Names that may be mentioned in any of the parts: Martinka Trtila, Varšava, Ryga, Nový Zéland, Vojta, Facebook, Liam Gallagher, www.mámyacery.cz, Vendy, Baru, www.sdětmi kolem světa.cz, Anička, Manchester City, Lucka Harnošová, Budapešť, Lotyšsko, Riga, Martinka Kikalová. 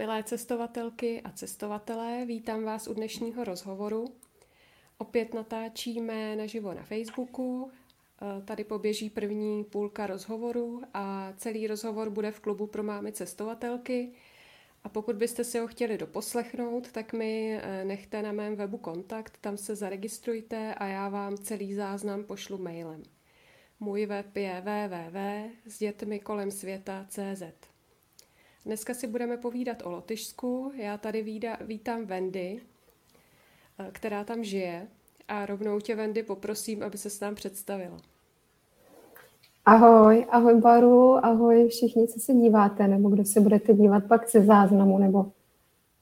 Milé cestovatelky a cestovatelé, vítám vás u dnešního rozhovoru. Opět natáčíme naživo na Facebooku. Tady poběží první půlka rozhovoru a celý rozhovor bude v klubu pro mámy cestovatelky. A pokud byste si ho chtěli doposlechnout, tak mi nechte na mém webu kontakt, tam se zaregistrujte a já vám celý záznam pošlu mailem. Můj web je www.sdětmi kolem světa.cz. Dneska si budeme povídat o Lotyšsku. Já tady vítám Vendy, která tam žije. A rovnou tě, Vendy, poprosím, aby se s nám představila. Ahoj Baru, ahoj všichni, co se díváte, nebo kdo se budete dívat pak ze záznamu,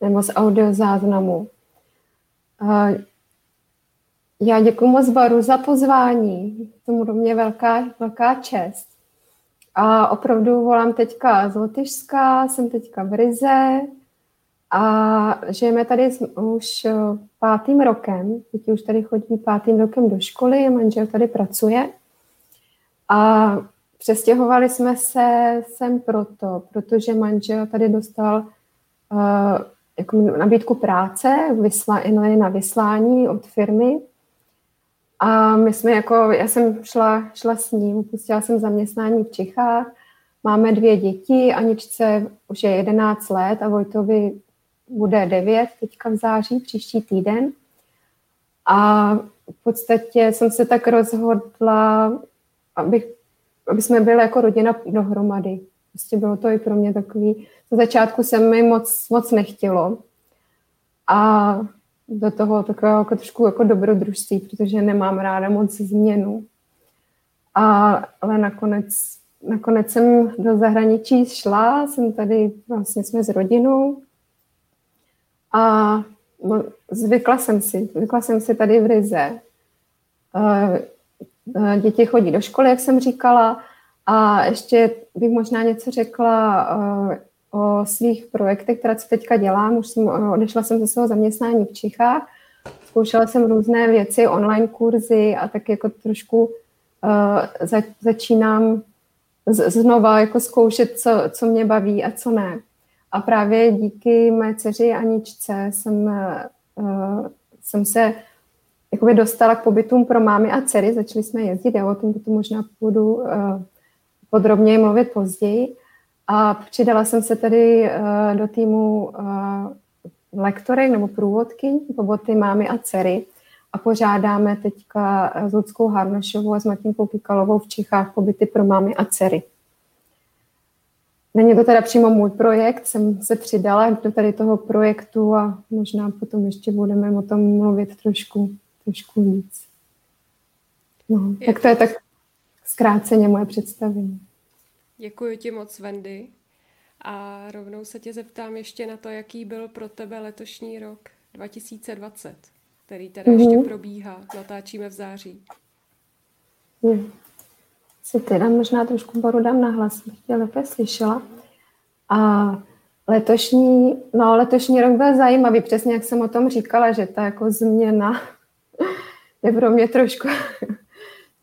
nebo z audiozáznamu. Já děkuji moc, Baru, za pozvání. To je pro mě velká čest. A opravdu volám teďka z Lotyšska, jsem teďka v Ryze a žijeme tady už 5. rokem. Děti už tady chodí 5. rokem do školy, manžel tady pracuje. A přestěhovali jsme se sem protože manžel tady dostal jako nabídku práce, na vyslání od firmy. A my jsme já jsem šla s ním, pustila jsem zaměstnání v Čechách, máme 2 děti, Aničce už je 11 let a Vojtovi bude 9 teďka v září, příští týden. A v podstatě jsem se tak rozhodla, aby jsme byli jako rodina dohromady. Prostě bylo to i pro mě takový, na začátku se mi moc nechtělo. A do toho takového jako trošku jako dobrodružství, protože nemám ráda moc změnu. Ale nakonec jsem do zahraničí šla, jsem tady, vlastně jsme s rodinou a zvykla jsem si tady v Ryze. Děti chodí do školy, jak jsem říkala, a ještě bych možná něco řekla o svých projektech, které co teďka dělám. Odešla jsem ze svého zaměstnání v Čechách, zkoušela jsem různé věci, online kurzy a tak jako trošku začínám znova jako zkoušet, co mě baví a co ne. A právě díky mé dceři Aničce jsem se jakoby dostala k pobytům pro mámy a dcery. Začali jsme jezdit, já o tom potom možná budu podrobněji mluvit později. A přidala jsem se tady do týmu lektorek nebo průvodky, pobyty mámy a dcery. A pořádáme teďka s Luckou Harnošovou a s Martinkou Kikalovou v Čechách pobyty pro mámy a dcery. Není to teda přímo můj projekt, jsem se přidala do tady toho projektu a možná potom ještě budeme o tom mluvit trošku víc. No, tak to je tak zkráceně moje představení. Děkuji ti moc, Vendy. A rovnou se tě zeptám ještě na to, jaký byl pro tebe letošní rok 2020, který teda ještě probíhá, natáčíme v září. Si teda možná trošku Boru dám nahlas, bych tě lépe slyšela. A letošní rok byl zajímavý, přesně jak jsem o tom říkala, že ta jako změna je pro mě trošku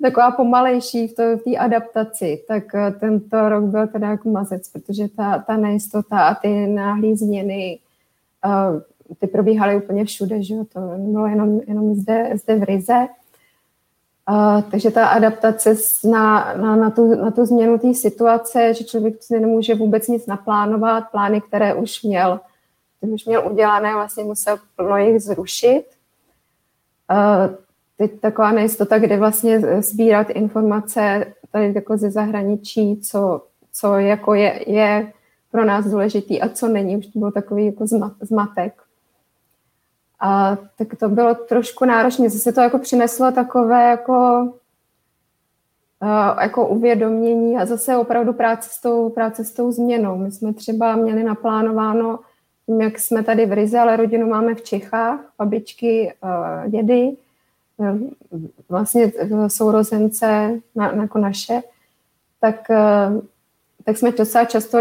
taková pomalejší v té adaptaci, tak tento rok byl teda jako mazec, protože ta nejistota a ty náhlé změny, ty probíhaly úplně všude, že jo? To bylo jenom zde v Ryze. Takže ta adaptace na tu změnu té situace, že člověk si nemůže vůbec nic naplánovat, plány, které už měl udělané, vlastně musel plno jich zrušit. Teď taková nejistota, kde vlastně sbírat informace tady jako ze zahraničí, co jako je pro nás důležitý a co není, už to byl takový jako zmatek. A tak to bylo trošku náročné, zase to jako přineslo takové jako uvědomění a zase opravdu práce s tou změnou. My jsme třeba měli naplánováno, jak jsme tady v Ryze, ale rodinu máme v Čechách, babičky, dědy, vlastně sourozence jako naše, tak jsme často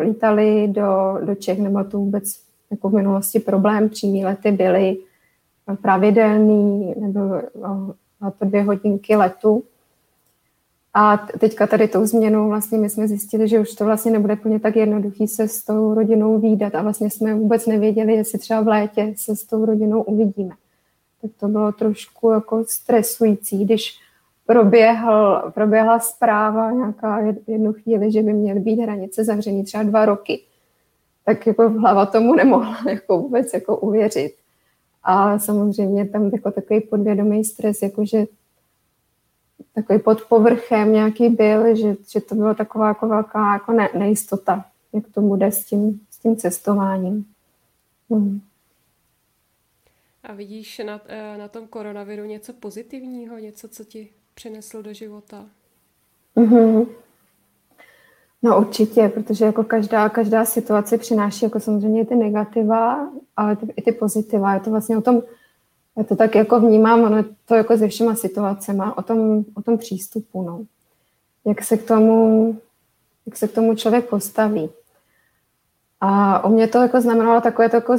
lítali do Čech, nebo to vůbec jako v minulosti problém, přímý lety byly pravidelný, nebo na to 2 hodinky letu. A teďka tady tou změnou vlastně my jsme zjistili, že už to vlastně nebude plně tak jednoduchý se s tou rodinou vídat a vlastně jsme vůbec nevěděli, jestli třeba v létě se s tou rodinou uvidíme. Tak to bylo trošku jako stresující, když proběhla zpráva nějaká jednu chvíli, že by měly být hranice zavřený třeba 2 roky. Tak jako hlava tomu nemohla jako vůbec jako uvěřit. A samozřejmě tam jako takový podvědomý stres, jakože takový pod povrchem nějaký byl, že to bylo taková jako velká jako nejistota, jak to bude s tím cestováním. A vidíš na tom koronaviru něco pozitivního, něco, co ti přineslo do života? Mm-hmm. No určitě, protože jako každá situace přináší jako samozřejmě ty negativa, ale i ty pozitiva. Je to vlastně o tom, já to tak jako vnímám, ono to jako se všema situacema, o tom přístupu, no. Jak se k tomu člověk postaví. A u mě to jako znamenalo takové to jako,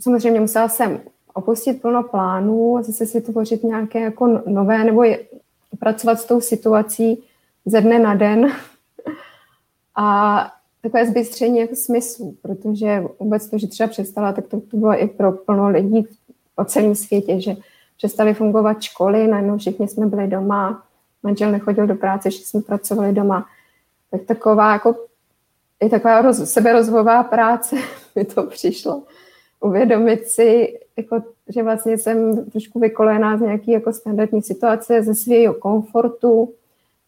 samozřejmě musela jsem opustit plno plánů a zase si tvořit nějaké jako nové, nebo pracovat s tou situací ze dne na den. A takové zbystření jako smyslu, protože vůbec to, že třeba přestala, tak to bylo i pro plno lidí po celém světě, že přestaly fungovat školy, najednou všichni jsme byli doma, manžel nechodil do práce, všichni jsme pracovali doma. Tak taková jako i taková seberozvojová práce mi to přišlo. Uvědomit si, jako, že vlastně jsem trošku vykolená z nějaký jako standardní situace, ze svého komfortu.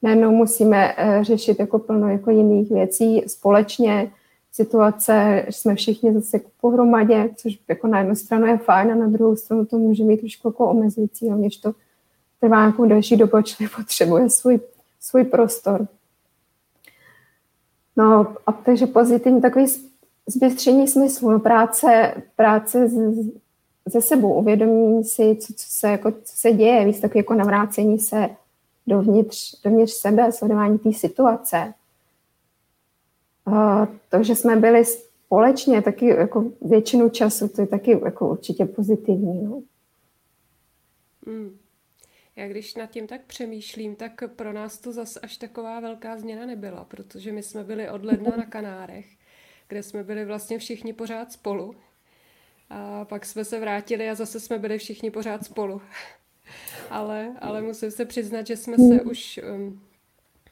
Najednou musíme řešit jako plno jako jiných věcí společně, situace, že jsme všichni zase jako pohromadě, což jako na jednu stranu je fajn a na druhou stranu to může být trošku jako omezující, ale to trvá nějakou další dobu, člověk potřebuje svůj prostor. No a takže pozitivní takový zbystření smyslu, no, práce ze sebou, uvědomí si, co se děje, víc takový jako navrácení se dovnitř sebe, sledování té situace. To, že jsme byli společně taky jako většinu času, to je taky jako určitě pozitivní. No. Já když nad tím tak přemýšlím, tak pro nás to zas až taková velká změna nebyla, protože my jsme byli od ledna na Kanárech, kde jsme byli vlastně všichni pořád spolu. A pak jsme se vrátili a zase jsme byli všichni pořád spolu. Ale musím se přiznat, že jsme se už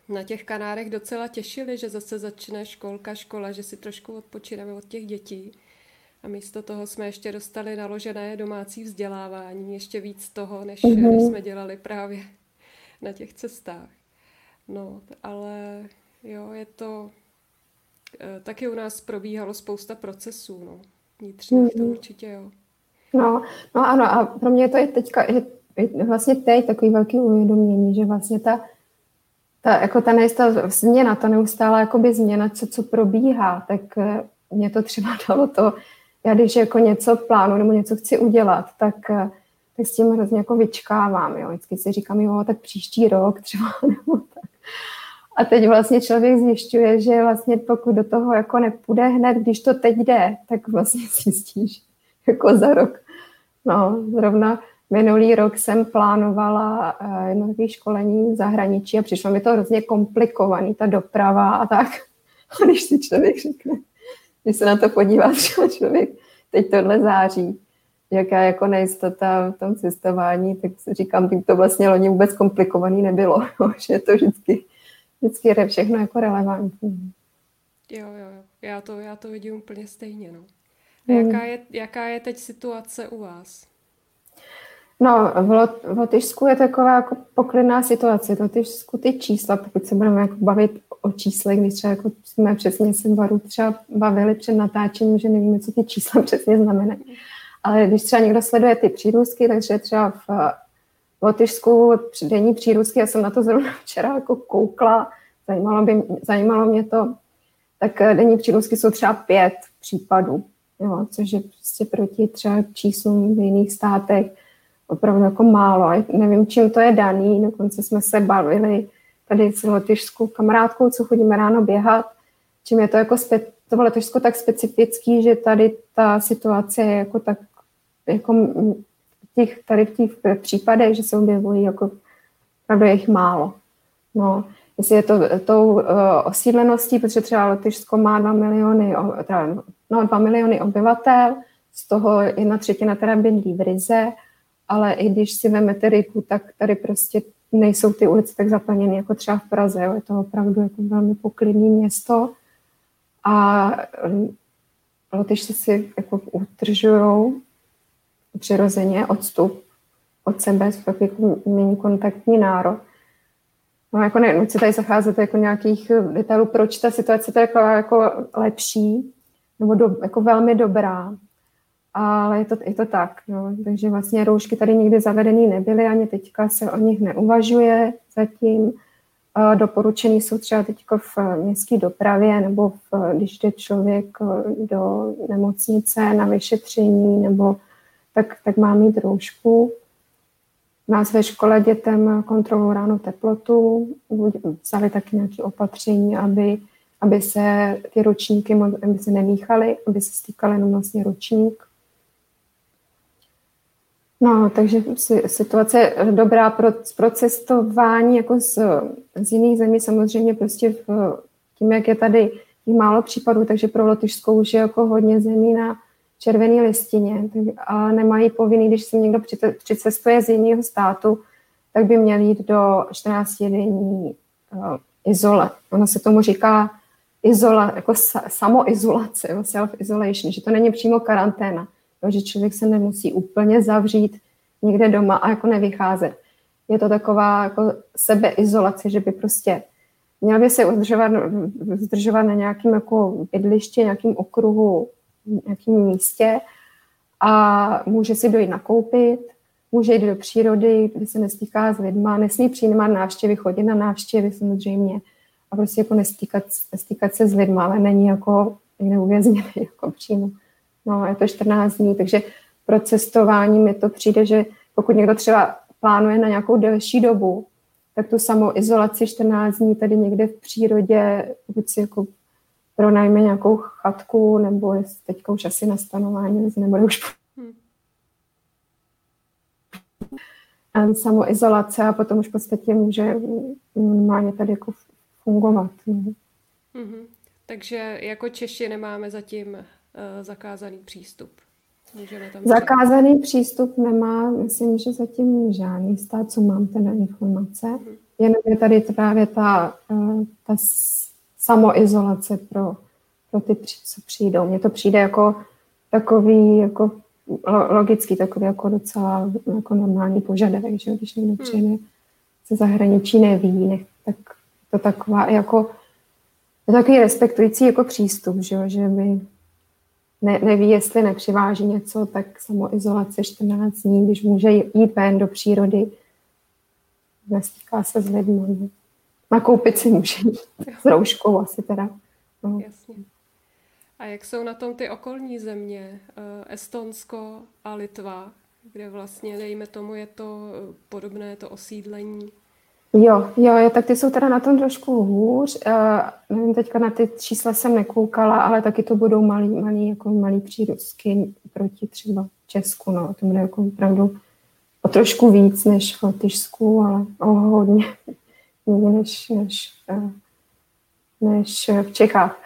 na těch Kanárech docela těšili, že zase začne škola, že si trošku odpočineme od těch dětí. A místo toho jsme ještě dostali naložené domácí vzdělávání, ještě víc toho, než jsme dělali právě na těch cestách. No, ale jo, je to... Taky u nás probíhalo spousta procesů, no. Vnitřních to určitě, jo. No ano, a pro mě to je teďka... Vlastně teď takový velký uvědomění, že vlastně ta nejistá změna, ta neustálá jakoby změna, co probíhá, tak mě to třeba dalo to, já když jako něco plánu nebo něco chci udělat, tak s tím hrozně jako vyčkávám, jo. Vždycky si říkám, jo, tak příští rok třeba, nebo tak. A teď vlastně člověk zjišťuje, že vlastně pokud do toho jako nepůjde hned, když to teď jde, tak vlastně zjistíš jako za rok. No, zrovna minulý rok jsem plánovala jedno takové školení v zahraničí a přišlo mi to hrozně komplikovaný, ta doprava a tak. A když si člověk řekne, když se na to podívá člověk, teď tohle září, jaká jako nejistota v tom cestování, tak si říkám, tím to vlastně loni vůbec komplikovaný nebylo, že je to vždycky je všechno jako relevantní. Jo, já to vidím úplně stejně, no. A jaká je teď situace u vás? No, v Lotyšsku je taková jako poklidná situace. V Lotyšsku ty čísla, pokud se budeme jako bavit o číslech, když třeba jako jsme přesně se v Baru třeba bavili před natáčením, že nevíme, co ty čísla přesně znamenají. Ale když třeba někdo sleduje ty přírůstky, takže třeba v Lotyšsku denní přírůstky, já jsem na to zrovna včera jako koukla, zajímalo mě to, tak denní přírůstky jsou třeba 5 případů, jo, což je prostě proti třeba číslům v jiných státech opravdu jako málo. Nevím, čím to je daný. Dokonce jsme se bavili tady s lotyšskou kamarádkou, co chodíme ráno běhat. Čím je to jako to bylo Lotyšsko tak specifický, že tady ta situace je jako tak jako v těch případech, že se objevují, jako opravdu je jich málo. No, jestli je to tou osídleností, protože třeba Lotyšsko má 2 miliony obyvatel, z toho 1/3 teda bydlí v Rize, ale i když si vemete Rigu, tak tady prostě nejsou ty ulice tak zaplněny jako třeba v Praze. Jo. Je to opravdu jako velmi poklidné město a Lotyšci si jako utržujou přirozeně odstup od sebe, jsou takový méně kontaktní národ. No, jako nechci tady zacházet jako nějakých detailů, proč ta situace je jako lepší nebo jako velmi dobrá. Ale je to tak. No. Takže vlastně roušky tady nikdy zavedený nebyly, ani teďka se o nich neuvažuje zatím. Doporučený jsou třeba teďko v městské dopravě nebo když jde člověk do nemocnice na vyšetření, nebo tak má mít roušku. Nás ve škole dětem kontrolují ráno teplotu, vzali taky nějaké opatření, aby se ty ročníky aby se nemíchaly, aby se stýkal jenom vlastně ročník. No, takže situace je dobrá pro cestování jako z jiných zemí, samozřejmě prostě tím, jak je tady málo případů, takže pro Lotyšsko už je jako hodně zemí na červený listině, ale nemají povinný, když se někdo přicestuje z jiného státu, tak by měl jít do 14-denní izole. Ono se tomu říká jako samoizolace, self-isolation, že to není přímo karanténa, že člověk se nemusí úplně zavřít někde doma a jako nevycházet. Je to taková jako sebeizolace, že by prostě měl by se zdržovat na nějakém jako bydlišti, nějakém okruhu, nějakém místě a může si dojít nakoupit, může jít do přírody, kdy se nestýká s lidma, nesmí přijímat návštěvy, chodit na návštěvy samozřejmě a prostě jako nestýkat se s lidma, ale není jako někde uvězněný jako přímo. No, je to 14 dní, takže pro cestování mi to přijde, že pokud někdo třeba plánuje na nějakou delší dobu, tak tu samou izolaci 14 dní tady někde v přírodě, pokud si jako pronajme nějakou chatku, nebo teďka už asi na stanování, nebo už samoizolace a potom už v podstatě může normálně tady jako fungovat. Mm-hmm. Takže jako Češi nemáme zatím zakázaný přístup. Zakázaný přístup nemá, myslím, že zatím žádný stát, co mám teda informace. Mm-hmm. Jenom je tady právě ta samoizolace pro ty, co přijdou. Mně to přijde jako takový jako logický, takový jako docela jako normální požadavek, že když někdo přijde ze zahraničí neví, tak to taková jako to takový respektující jako přístup, že by neví, jestli nepřiváží něco, tak samoizolace 14 dní, když může jít ven do přírody, nestýká se s lidmi. Nakoupit si může s rouškou asi teda. No. Jasně. A jak jsou na tom ty okolní země, Estonsko a Litva, kde vlastně, dejme tomu, je to podobné to osídlení? Jo, tak ty jsou teda na tom trošku hůř. Nevím, teďka na ty čísla jsem nekoukala, ale taky to budou malý přírůstky proti třeba Česku. No. To bude jako opravdu o trošku víc než v Lotyšsku, ale o hodně než v Čechách.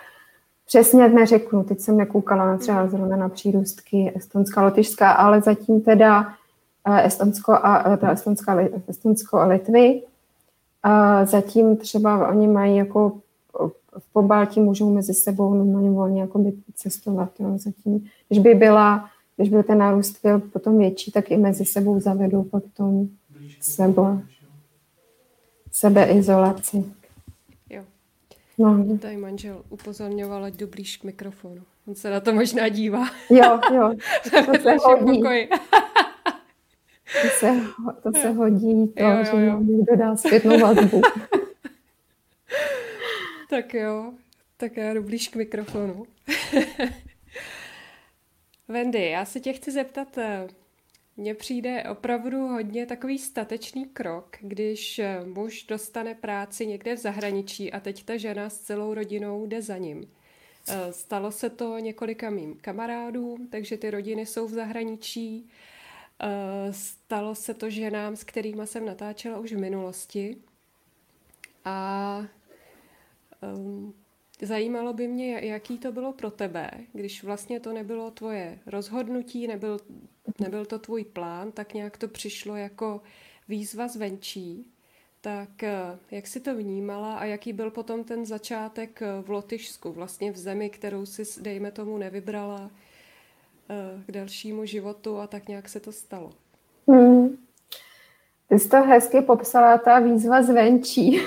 Přesně neřeknu, teď jsem nekoukala na třeba zrovna na přírůstky Estonska, Lotyšská, ale zatím teda Estonsko a Litvy. Zatím třeba oni mají jako v Pobaltí můžou mezi sebou normálně volně jako by cestovat. Jo. Zatím, když byl ten nárůst byl potom větší, tak i mezi sebou zavedou potom sebeizolaci. Jo. No. Tady manžel upozorňoval, ať jdu blíž k mikrofonu. On se na to možná dívá. Jo. To se hodí, že někdo dá zpětnou vazbu. Tak jo, tak já jdu blíž k mikrofonu. Vendy, já se tě chci zeptat, mně přijde opravdu hodně takový statečný krok, když muž dostane práci někde v zahraničí a teď ta žena s celou rodinou jde za ním. Stalo se to několika mým kamarádům, takže ty rodiny jsou v zahraničí. Stalo se to ženám, s kterýma jsem natáčela už v minulosti. A zajímalo by mě, jaký to bylo pro tebe, když vlastně to nebylo tvoje rozhodnutí, nebyl to tvůj plán, tak nějak to přišlo jako výzva zvenčí. Tak jak jsi to vnímala a jaký byl potom ten začátek v Lotyšsku, vlastně v zemi, kterou si, dejme tomu, nevybrala k dalšímu životu a tak nějak se to stalo? Ty jsi to hezky popsala, ta výzva zvenčí.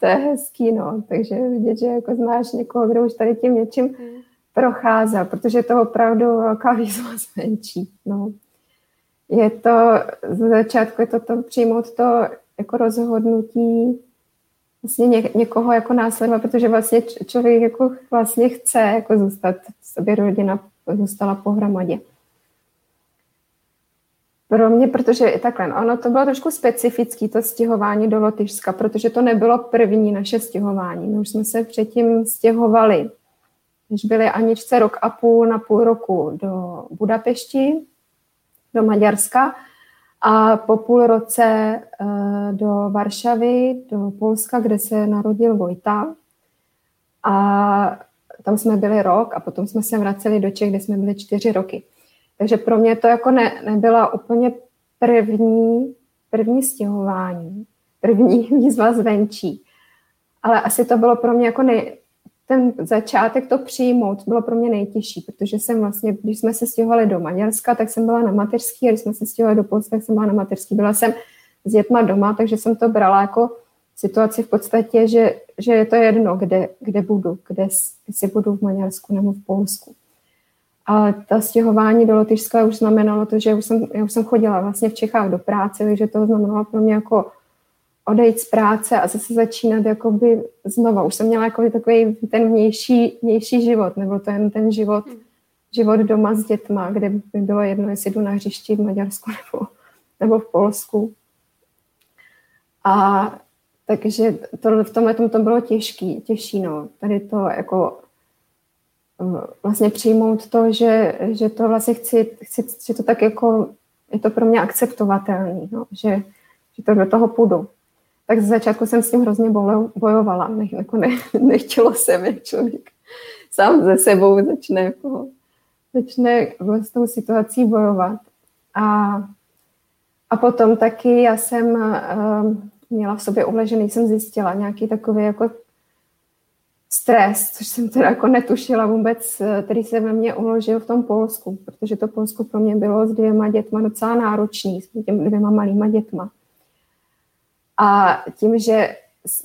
To je hezký, no. Takže vidět, že jako znáš někoho, kdo už tady tím něčím prochází, protože je to opravdu velká výzva zvenčí, no. Je to, z začátku je to přijmout to jako rozhodnutí vlastně někoho jako následovat, protože vlastně člověk jako vlastně chce jako zůstat, aby rodina zůstala pohromadě. Pro mě, protože takhle, ono to bylo trošku specifické, to stěhování do Lotyšska, protože to nebylo první naše stěhování. My už jsme se předtím stěhovali, když byly Aničce rok a půl na půl roku do Budapešti, do Maďarska a po půl roce do Varšavy, do Polska, kde se narodil Vojta. A tam jsme byli rok a potom jsme se vraceli do Čech, kde jsme byli 4 roky. Takže pro mě to jako nebyla úplně první stěhování, první výzva zvenčí. Ale asi to bylo pro mě jako ten začátek to přijmout bylo pro mě nejtěžší, protože jsem vlastně, když jsme se stěhovali do Maďarska, tak jsem byla na mateřský, a když jsme se stěhovali do Polska, tak jsem byla na mateřský. Byla jsem s dětma doma, takže jsem to brala jako situaci v podstatě, že je to jedno, kde budu, jestli budu v Maďarsku nebo v Polsku. A ta stěhování do Lotyšska už znamenalo to, že já už jsem chodila vlastně v Čechách do práce, takže to znamenalo pro mě jako odejít z práce a zase začínat jakoby znova. Už jsem měla jakoby takový ten vnější život, nebo to jen ten život doma s dětma, kde by bylo jedno, jestli jdu na hřišti v Maďarsku nebo v Polsku. A takže v tomhle to bylo těžší, no. Tady to jako vlastně přijmout to, že to vlastně chci, že to tak jako je to pro mě akceptovatelný, no, že to do toho půjdu. Tak z začátku jsem s tím hrozně bojovala. Nechtělo se mi, člověk sám ze sebou začne s tou situací bojovat. A potom taky já jsem měla v sobě uvležený, jsem zjistila nějaký takový jako stres, což jsem teda jako netušila vůbec, který se ve mně uložil v tom Polsku, protože to Polsko pro mě bylo s 2 dětma docela náročný, s těmi 2 malýma dětma. A tím, že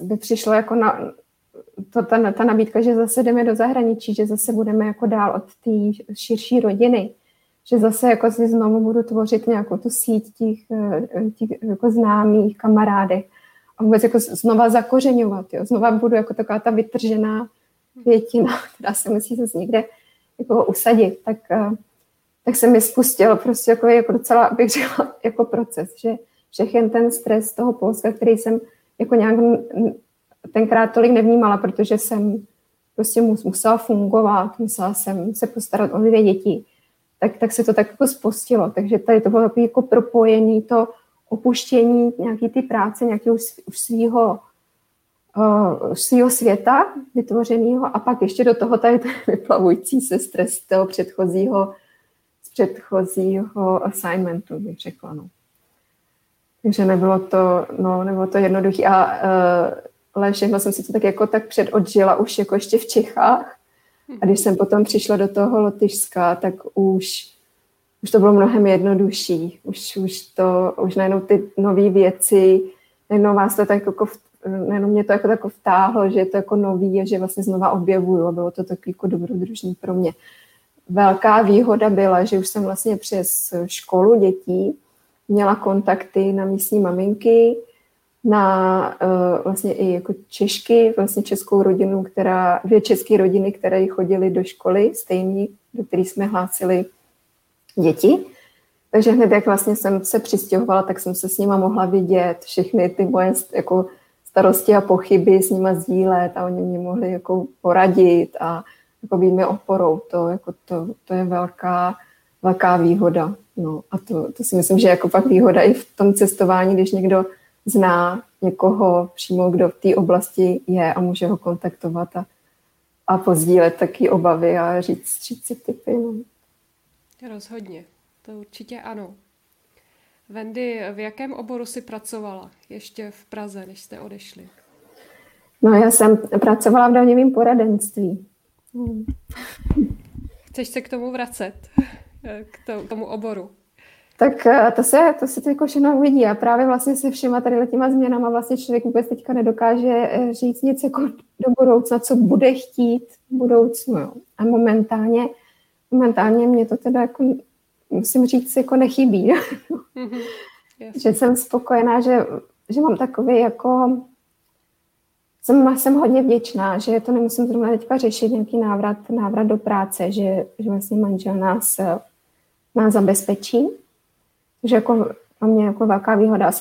by přišlo jako ta nabídka, že zase jdeme do zahraničí, že zase budeme jako dál od té širší rodiny, že zase jako si znovu budu tvořit nějakou tu síť těch jako známých kamarádek a vůbec jako znova zakořeňovat. Jo. Znova budu jako taková ta vytržená květina, která se musí zase někde jako usadit. Tak se mi spustil prostě jako docela, bych řekla, jako proces, že všechen ten stres toho Polska, který jsem jako nějak tenkrát tolik nevnímala, protože jsem prostě musela fungovat, musela jsem se postarat o 2 děti, tak se to tak jako spustilo. Takže tady to bylo takový jako propojený to opuštění nějaký ty práce, nějakého už svýho světa vytvořeného a pak ještě do toho tady ten vyplavující se stres toho předchozího assignmentu, bych řekla, no. Takže nebylo to jednoduché a všechno jsem si to tak předodžila už jako ještě v Čechách. A když jsem potom přišla do toho Lotyšska, tak už to bylo mnohem jednodušší. Už najednou ty nové věci, najednou vás to tak jako, najednou mě to jako tak vtáhlo, že je to jako nový a že vlastně znova objevuju. Bylo to tak jako dobrodružný pro mě. Velká výhoda byla, že už jsem vlastně přes školu dětí měla kontakty na místní maminky, na vlastně i jako Češky, vlastně českou rodinu, 2 české rodiny, které chodily do školy stejný, do kterých jsme hlásili děti. Takže hned, jak vlastně jsem se přistěhovala, tak jsem se s nima mohla vidět, všechny ty moje jako starosti a pochyby s nima sdílet a oni mě mohli jako poradit a jako být mi oporou. To je velká výhoda. No, a to si myslím, že je jako pak výhoda i v tom cestování, když někdo zná někoho přímo, kdo v té oblasti je a může ho kontaktovat a pozdílet taky obavy a říct si tipy. No. Rozhodně, to určitě ano. Vendy, v jakém oboru jsi pracovala ještě v Praze, než jste odešli? No, já jsem pracovala v daňovém poradenství. Chceš se k tomu vracet? K tomu oboru? Tak to se teď všechno uvidí. Já právě vlastně se všema tady těma změnama vlastně člověk vůbec teďka nedokáže říct nic jako do budoucna, co bude chtít v budoucnu. Jo. A momentálně mě to teda jako, musím říct, jako nechybí. Mm-hmm. Že jsem spokojená, že mám takový jako... Jsem hodně vděčná, že to nemusím zrovna teďka řešit, nějaký návrat do práce, že vlastně manžel nás zabezpečí. Takže jako pro mě jako velká výhoda.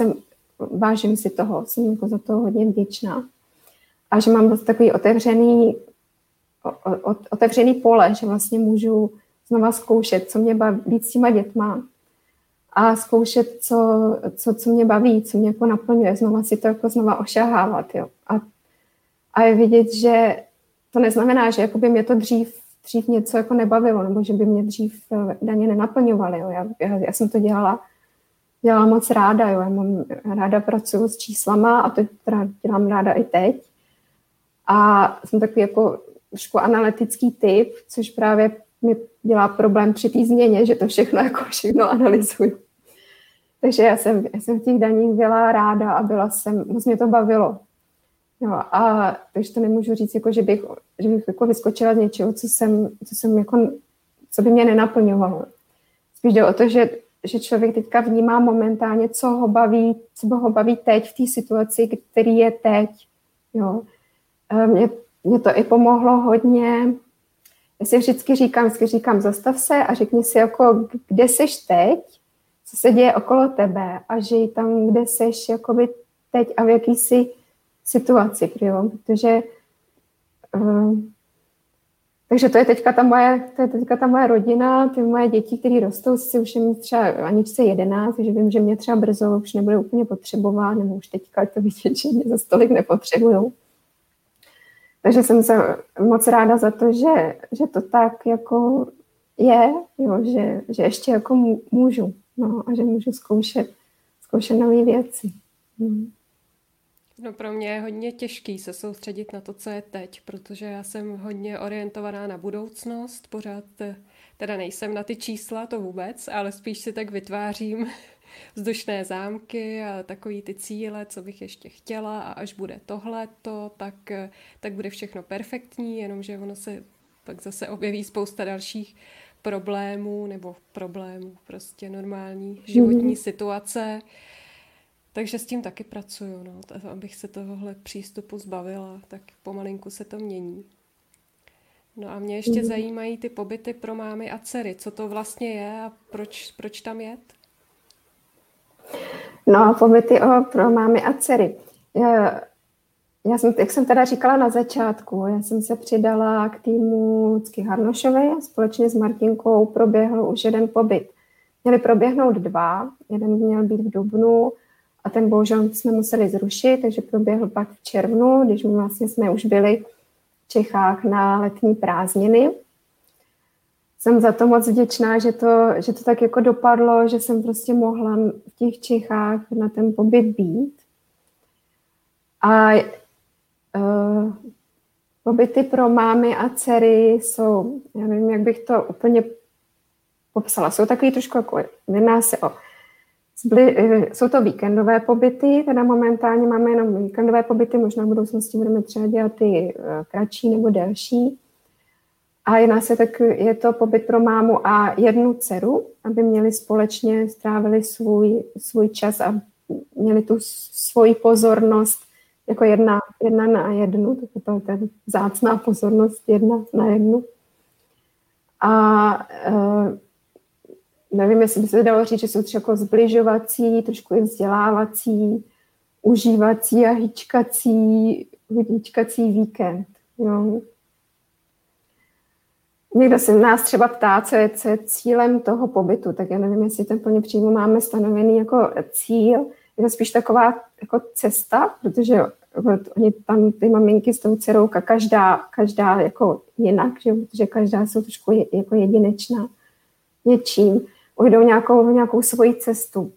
Vážím si toho, jsem jako za to hodně vděčná. A že mám vlastně takový otevřený pole, že vlastně můžu znova zkoušet, co mě baví, být s těma dětma a zkoušet, co mě baví, co mě jako naplňuje, znova si to ošahávat. Jo. A je vidět, že to neznamená, že jako by mě to dřív něco jako nebavilo, nebo že by mě dřív daně nenaplňovaly. Já jsem to dělala moc ráda. Jo. Já ráda pracuju s číslama a to dělám ráda i teď. A jsem takový jako trošku analytický typ, což právě mi dělá problém při té změně, že to všechno analyzuju. Takže já jsem v těch daních byla ráda a moc mě to bavilo. Jo, a takže to nemůžu říct, jako, že bych jako vyskočila z něčeho, co by mě nenaplňovalo. Spíš jde o to, že člověk teďka vnímá momentálně, co ho baví teď v té situaci, který je teď. Jo. Mě to i pomohlo hodně. Já si vždycky říkám, zastav se a řekni si, jako, kde seš teď, co se děje okolo tebe a žij tam, kde seš jakoby teď a v jaký jsi situaci, jo? Protože takže to je teďka ta moje rodina, ty moje děti, které rostou, si už je třeba Aničce 11, takže vím, že mě třeba brzo už nebude úplně potřebovat, nebo už teďka to vidět, že mě za stolik nepotřebujou. Takže jsem se moc ráda za to, že to tak jako je, jo? Že ještě jako můžu, no, a že můžu zkoušet nové věci. No, pro mě je hodně těžký se soustředit na to, co je teď, protože já jsem hodně orientovaná na budoucnost, pořád teda nejsem na ty čísla, to vůbec, ale spíš si tak vytvářím vzdušné zámky a takový ty cíle, co bych ještě chtěla, a až bude tohleto, tak bude všechno perfektní, jenomže ono se pak zase objeví spousta dalších problémů, prostě normální životní situace. Takže s tím taky pracuju, no. Abych se tohohle přístupu zbavila, tak pomalinku se to mění. No a mě ještě zajímají ty pobyty pro mámy a dcery. Co to vlastně je a proč tam jet? No, pobyty pro mámy a dcery. Jak jsem teda říkala na začátku, já jsem se přidala k týmu Lucky Harnošové a společně s Martinkou proběhl už jeden pobyt. Měli proběhnout dva, jeden měl být v dubnu, a ten bohužel jsme museli zrušit, takže proběhl pak v červnu, když my vlastně jsme už byli v Čechách na letní prázdniny. Jsem za to moc vděčná, že to tak jako dopadlo, že jsem prostě mohla v těch Čechách na ten pobyt být. A pobyty pro mámy a dcery jsou, já nevím, jak bych to úplně popsala, jsou takový trošku jako, jedná se o... Jsou to víkendové pobyty, teda momentálně máme jenom víkendové pobyty, možná v budoucnosti budeme třeba dělat ty kratší nebo delší. A je to pobyt pro mámu a jednu dceru, aby měli společně, strávili svůj čas a měli tu svoji pozornost jako jedna na jednu, to je ta vzácná pozornost jedna na jednu. A nevím, jestli by se dalo říct, že jsou třeba jako zbližovací, trošku i vzdělávací, užívací a hýčkací víkend. Jo. Někdo se nás třeba ptá, co je cílem toho pobytu, tak já nevím, jestli tam plně přímo máme stanovený jako cíl. je to spíš taková jako cesta, protože oni tam ty maminky s tou dcerou, každá jako jinak, že, protože každá jsou trošku jako jedinečná něčím, ujdou nějakou svoji cestu.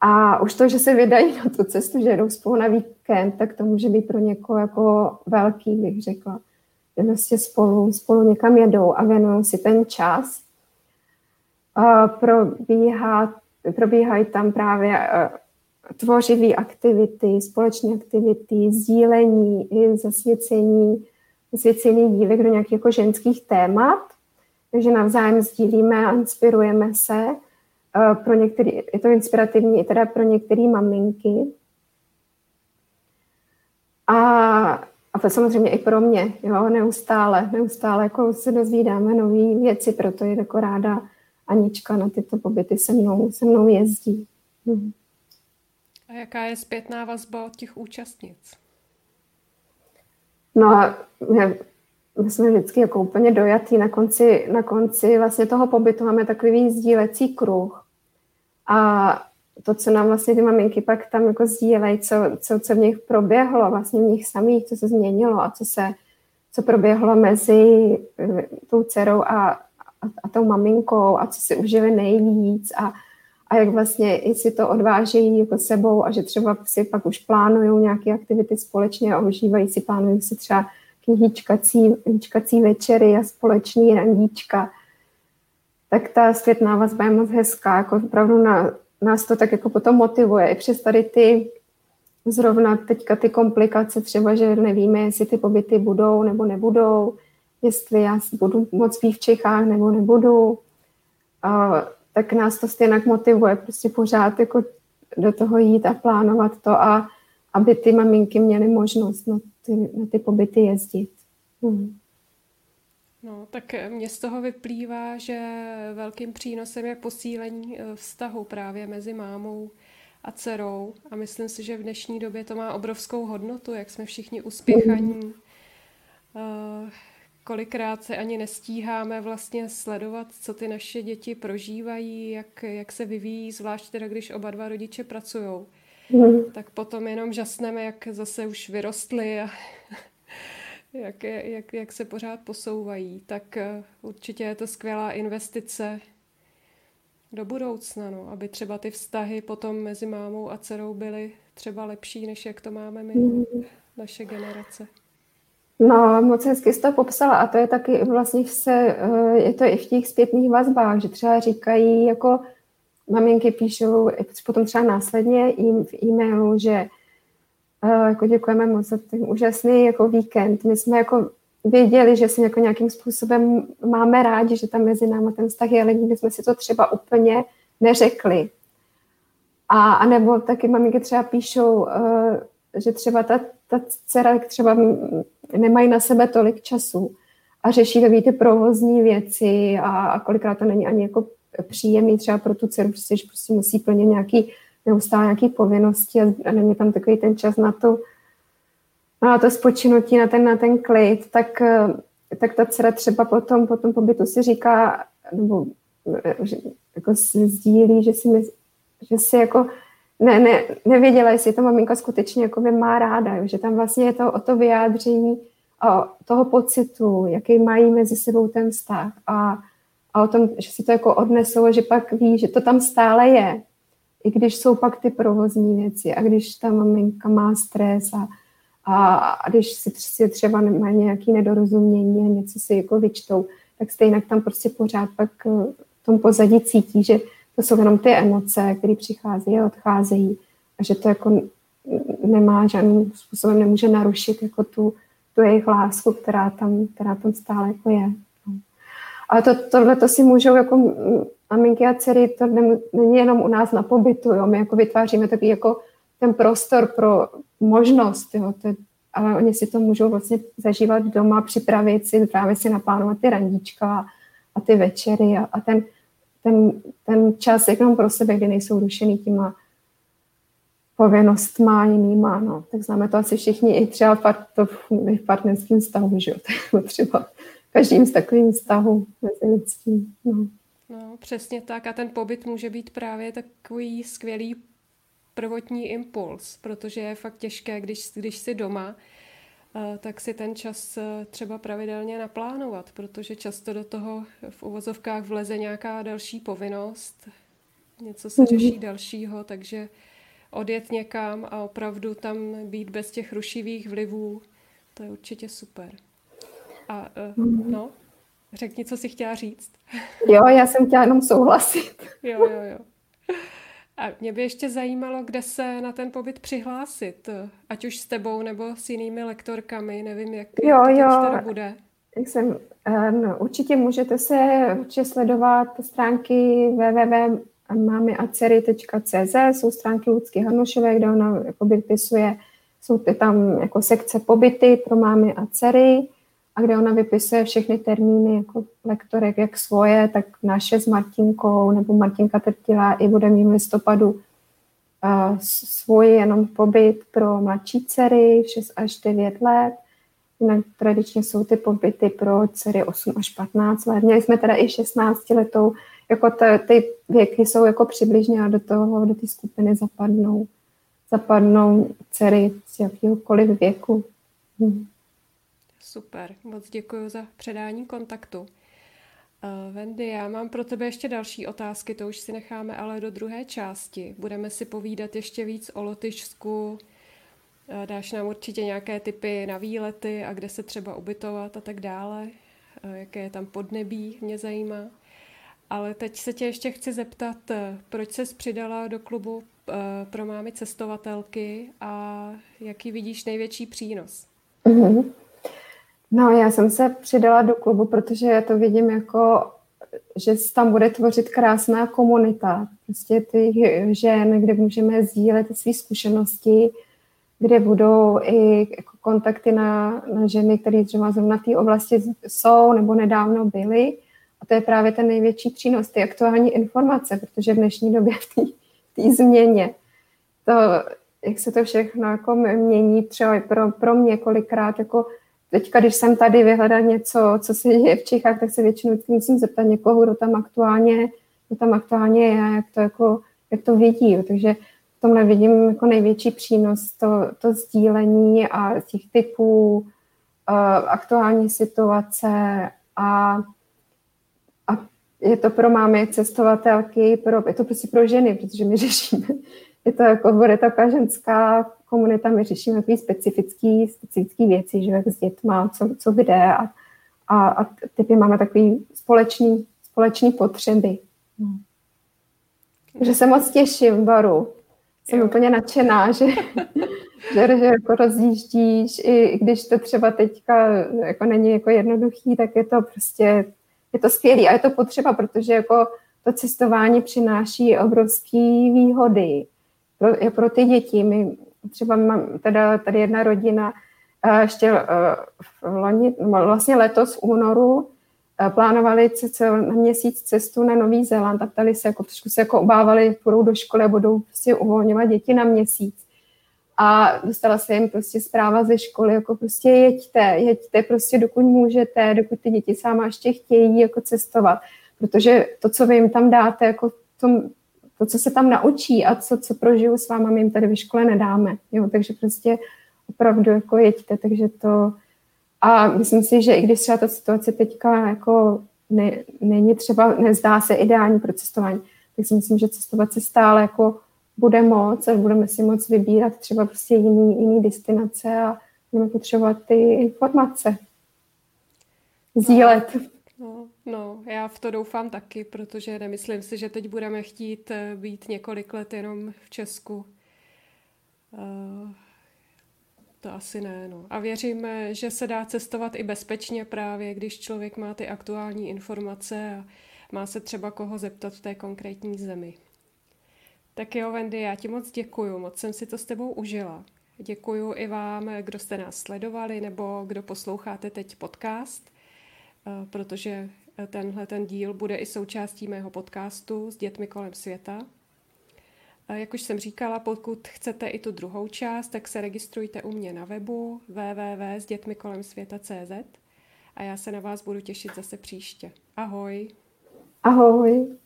A už to, že se vydají na tu cestu, že jdou spolu na víkend, tak to může být pro někoho jako velký, bych řekla. Vlastně spolu někam jedou a věnují si ten čas. Probíhají tam právě tvořivé aktivity, společné aktivity, sdílení i zasvěcení dívek do nějakých jako ženských témat. Takže navzájem sdílíme a inspirujeme se. Pro některé je to inspirativní i teda pro některé maminky. A samozřejmě i pro mě, jo, neustále jako se dozvídáme nové věci, proto je jako ráda Anička na tyto pobyty se mnou jezdí. A jaká je zpětná vazba od těch účastnic? No, my jsme vždycky jako úplně dojatý. Na konci vlastně toho pobytu máme takový sdílecí kruh. A to, co nám vlastně ty maminky pak tam jako sdílejí, co v nich proběhlo, vlastně v nich samých, co se změnilo a co proběhlo mezi tou dcerou a tou maminkou a co si užili nejvíc a jak vlastně i si to odvážejí jako sebou a že třeba si pak už plánují nějaké aktivity společně a užívají si, plánují si třeba knížkací večery a společný randíčka. Tak ta zpětná vazba je moc hezká, jako opravdu nás to tak jako potom motivuje. I přes tady ty, zrovna teďka ty komplikace třeba, že nevíme, jestli ty pobyty budou nebo nebudou, jestli já budu moc být v Čechách nebo nebudu, tak nás to stejně motivuje prostě pořád jako do toho jít a plánovat to a aby ty maminky měly možnost na ty pobyty jezdit. No, tak mně z toho vyplývá, že velkým přínosem je posílení vztahu právě mezi mámou a dcerou. A myslím si, že v dnešní době to má obrovskou hodnotu, jak jsme všichni uspěchaní. Kolikrát se ani nestíháme vlastně sledovat, co ty naše děti prožívají, jak se vyvíjí, zvlášť teda, když oba dva rodiče pracujou. Tak potom jenom žasneme, jak zase už vyrostly a jak se pořád posouvají. Tak určitě je to skvělá investice do budoucna, no, aby třeba ty vztahy potom mezi mámou a dcerou byly třeba lepší, než jak to máme my, naše generace. No, moc hezky jsi to popsala a to je taky vlastně je to i v těch zpětných vazbách, že třeba říkají jako maminky píšou potom třeba následně jim v e-mailu, že jako děkujeme moc za ten úžasný jako víkend. My jsme jako věděli, že si jako nějakým způsobem máme rádi, že tam mezi náma ten vztah je, ale nikdy jsme si to třeba úplně neřekli. A nebo taky maminky třeba píšou, že třeba ta dcera třeba nemají na sebe tolik času a řeší to, víte, provozní věci a kolikrát to není ani jako příjemný třeba pro tu dceru, že prostě musí plnit neustále nějaké povinnosti a není tam takový ten čas na to spočinutí, na ten klid, tak ta dcera třeba po tom pobytu si říká, nebo že, jako sdílí, že si jako nevěděla, jestli to maminka skutečně jako by má ráda, jo? Že tam vlastně je to o to vyjádření a toho pocitu, jaký mají mezi sebou ten vztah a o tom, že si to jako odnesou, že pak ví, že to tam stále je, i když jsou pak ty provozní věci a když ta maminka má stres a když si třeba má nějaké nedorozumění a něco si jako vyčtou, tak stejně tam prostě pořád pak v tom pozadí cítí, že to jsou jenom ty emoce, které přicházejí a odcházejí a že to jako nemá žádným způsobem, nemůže narušit jako tu jejich lásku, která tam stále jako je. Ale tohle si můžou jako maminky a dcery, to není jenom u nás na pobytu, jo? My jako vytváříme takový jako ten prostor pro možnost, jo? Ale oni si to můžou vlastně zažívat doma, připravit si, právě si naplánovat ty randíčka a ty večery a ten čas jenom pro sebe, kdy nejsou rušený těma povinnostma jinýma, no. Tak známe to asi všichni i třeba v partnerském vztahu, že jo, třeba každým z takovým vztahu mezi lidským. No. No, přesně tak. A ten pobyt může být právě takový skvělý prvotní impuls, protože je fakt těžké, když jsi doma, tak si ten čas třeba pravidelně naplánovat, protože často do toho v uvozovkách vleze nějaká další povinnost, něco se řeší dalšího, takže odjet někam a opravdu tam být bez těch rušivých vlivů, to je určitě super. A no, řekni, co jsi chtěla říct. Jo, já jsem chtěla jenom souhlasit. Jo. A mě by ještě zajímalo, kde se na ten pobyt přihlásit, ať už s tebou nebo s jinými lektorkami, nevím, jak to teda bude. No, určitě můžete se určitě sledovat stránky www.mámyacery.cz, jsou stránky Lucky Harnošové, kde ona vypisuje, jsou tam jako sekce pobyty pro mámy a dcery, a kde ona vypisuje všechny termíny jako lektorek, jak svoje, tak naše s Martinkou, nebo Martinka Trtila i bude mít v listopadu svůj jenom pobyt pro mladší dcery 6 až 9 let. Jinak tradičně jsou ty pobyty pro dcery 8 až 15 let. Měli jsme teda i 16 letou, jako ty věky jsou jako přibližně a do té skupiny zapadnou dcery z jakýhokoliv věku. Super, moc děkuji za předání kontaktu. Vendy, já mám pro tebe ještě další otázky, to už si necháme ale do druhé části. Budeme si povídat ještě víc o Lotyšsku, dáš nám určitě nějaké tipy na výlety a kde se třeba ubytovat a tak dále, jaké je tam podnebí, mě zajímá. Ale teď se tě ještě chci zeptat, proč ses přidala do klubu pro mámy cestovatelky a jaký vidíš největší přínos? Mm-hmm. No, já jsem se přidala do klubu, protože já to vidím jako, že tam bude tvořit krásná komunita. Prostě ty žen, kde můžeme sdílet své zkušenosti, kde budou i jako kontakty na ženy, které třeba zrovna v té oblasti jsou nebo nedávno byly. A to je právě ten největší přínos, ty aktuální informace, protože v dnešní době v té změně to, jak se to všechno jako mění, třeba pro mě kolikrát jako teďka, když jsem tady vyhledala něco, co se děje v Čechách, tak se většinou musím zeptat někoho, kdo tam aktuálně je, jak to vidí. Takže v tomhle vidím jako největší přínos to sdílení a těch typů, aktuální situace a je to pro mámy cestovatelky, je to prostě pro ženy, protože my řešíme. Je to jako, bude taková ženská komunita, my řešíme takové specifické věci, že jak s dětma, co kde a typy máme takové společné potřeby. Takže se moc těším, Baru. Jsem úplně nadšená, že jako rozjíždíš, i když to třeba teďka jako není jako jednoduchý, tak je to prostě, je to skvělý a je to potřeba, protože jako to cestování přináší obrovské výhody pro ty děti. My třeba mám teda tady jedna rodina ještě vlastně letos v únoru plánovali na měsíc cestu na Nový Zéland a ptali se, jako, trošku se jako obávali, půjdou do školy a budou si uvolňovat děti na měsíc. A dostala se jim prostě zpráva ze školy, jako prostě jeďte prostě dokud můžete, dokud ty děti sama ještě chtějí jako cestovat. Protože to, co vy jim tam dáte, jako to, co se tam naučí a co prožiju s váma, my jim tady ve škole nedáme. Jo? Takže prostě opravdu jako jeďte. Takže to... A myslím si, že i když třeba ta situace teďka jako není třeba, nezdá se ideální pro cestování, tak si myslím, že cestovat se stále jako bude moc a budeme si moc vybírat třeba prostě jiný destinace a budeme potřebovat ty informace. Sdílet. No, já v to doufám taky, protože nemyslím si, že teď budeme chtít být několik let jenom v Česku. To asi ne, no. A věřím, že se dá cestovat i bezpečně právě, když člověk má ty aktuální informace a má se třeba koho zeptat v té konkrétní zemi. Tak jo, Vendy, já ti moc děkuju, moc jsem si to s tebou užila. Děkuju i vám, kdo jste nás sledovali nebo kdo posloucháte teď podcast, protože tenhle ten díl bude i součástí mého podcastu s dětmi kolem světa. Jak už jsem říkala, pokud chcete i tu druhou část, tak se registrujte u mě na webu www.sdětmikolem světa.cz a já se na vás budu těšit zase příště. Ahoj! Ahoj!